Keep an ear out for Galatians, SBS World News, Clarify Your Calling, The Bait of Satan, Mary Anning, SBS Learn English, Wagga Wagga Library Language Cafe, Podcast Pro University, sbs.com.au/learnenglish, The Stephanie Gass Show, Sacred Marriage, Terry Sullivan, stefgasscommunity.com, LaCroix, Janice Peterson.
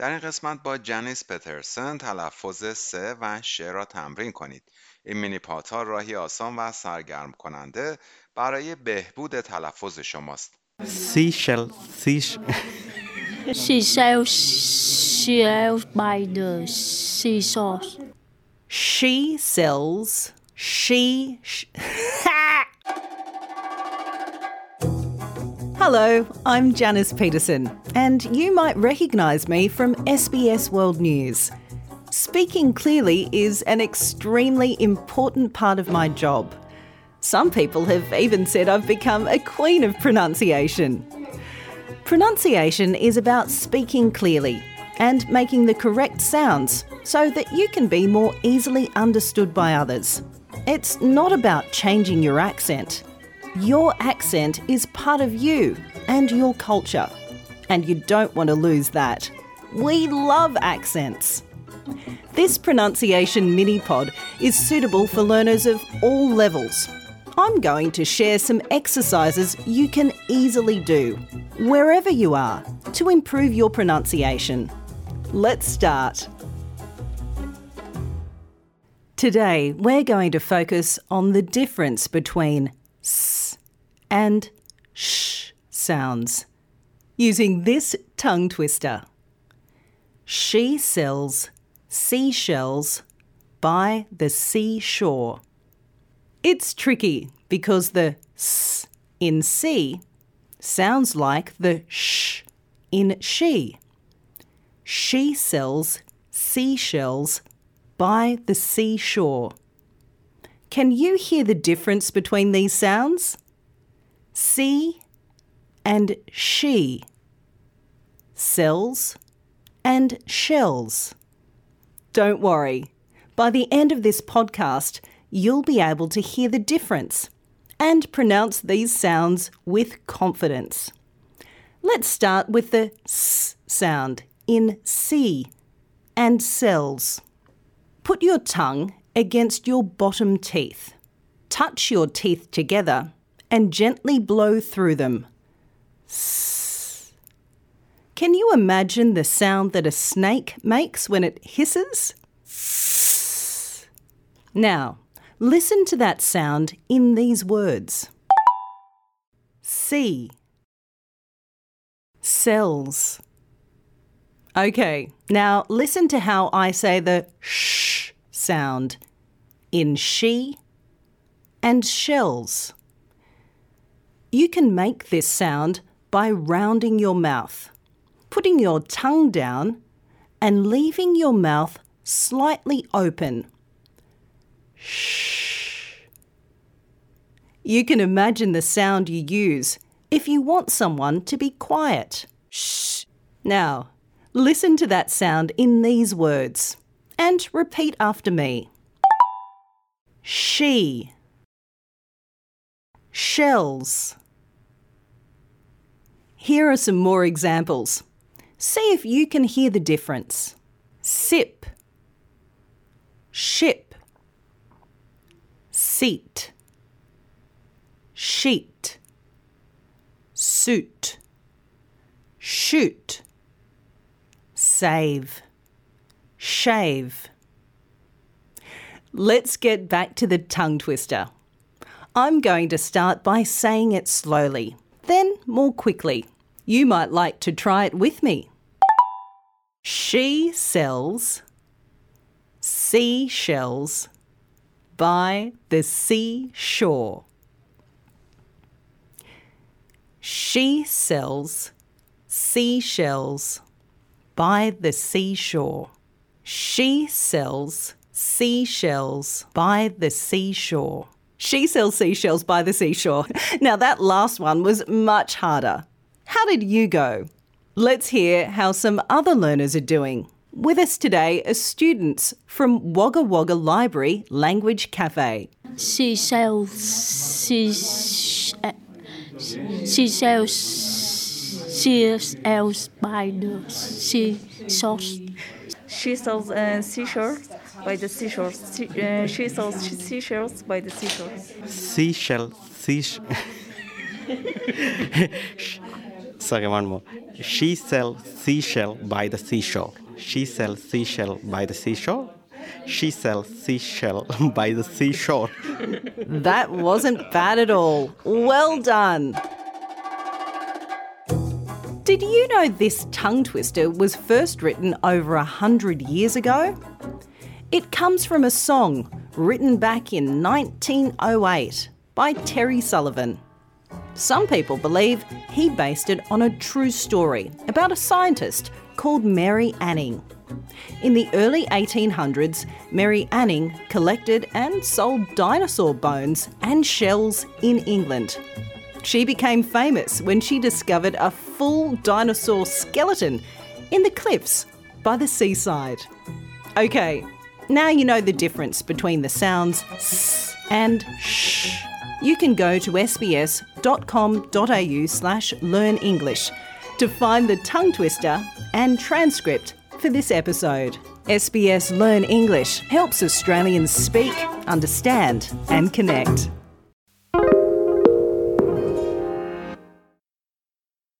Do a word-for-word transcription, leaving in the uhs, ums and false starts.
در این قسمت با جنیس پترسن تلفظ سه و ش را تمرین کنید. این مینی پادها راهی آسان و سرگرم کننده برای بهبود تلفظ شماست. سیشل سیش سیشل سیشل باید سیشل She sells. She. Sh- Hello, I'm Janice Peterson, and you might recognise me from S B S World News. Speaking clearly is an extremely important part of my job. Some people have even said I've become a queen of pronunciation. Pronunciation is about speaking clearly and making the correct sounds so that you can be more easily understood by others. It's not about changing your accent. Your accent is part of you and your culture, and you don't want to lose that. We love accents. This pronunciation mini-pod is suitable for learners of all levels. I'm going to share some exercises you can easily do, wherever you are, to improve your pronunciation. Let's start. Today, we're going to focus on the difference between s and sh sounds using this tongue twister. She sells seashells by the seashore. It's tricky because the s in sea sounds like the sh in she. She sells seashells by the seashore. Can you hear the difference between these sounds? See and she. Sells and shells. Don't worry. By the end of this podcast, you'll be able to hear the difference and pronounce these sounds with confidence. Let's start with the s sound in see and sells. Put your tongue against your bottom teeth. Touch your teeth together and gently blow through them. S. Can you imagine the sound that a snake makes when it hisses? S. Now, listen to that sound in these words. See. Sells. Okay, now listen to how I say the sh sound in she and shells. You can make this sound by rounding your mouth, putting your tongue down and leaving your mouth slightly open. Shh. You can imagine the sound you use if you want someone to be quiet. Shh. Now, listen to that sound in these words and repeat after me. She. Shells. Here are some more examples. See if you can hear the difference. Sip. Ship. Seat. Sheet. Suit. Shoot. Save. Shave. Let's get back to the tongue twister. I'm going to start by saying it slowly, then more quickly. You might like to try it with me. She sells seashells by the seashore. She sells seashells by the seashore. She sells seashells by the seashore. She sells seashells by the seashore. Now that last one was much harder. How did you go? Let's hear how some other learners are doing. With us today are students from Wagga Wagga Library Language Cafe. She sells seashells. She sells. She sells by the seashore. She sells uh, seashells by the seashore. She, uh, she sells seashells by the seashore. Seashell, seashell. Sorry, one more. She sells seashell by the seashore. She sells seashell by the seashore. She sells seashell by the seashore. That wasn't bad at all. Well done. Did you know this tongue twister was first written over a hundred years ago? It comes from a song written back in nineteen oh eight by Terry Sullivan. Some people believe he based it on a true story about a scientist called Mary Anning. In the early eighteen hundreds, Mary Anning collected and sold dinosaur bones and shells in England. She became famous when she discovered a full dinosaur skeleton in the cliffs by the seaside. Okay, now you know the difference between the sounds s and sh. You can go to s b s dot com dot a u slash learn english to find the tongue twister and transcript for this episode. S B S Learn English helps Australians speak, understand and connect.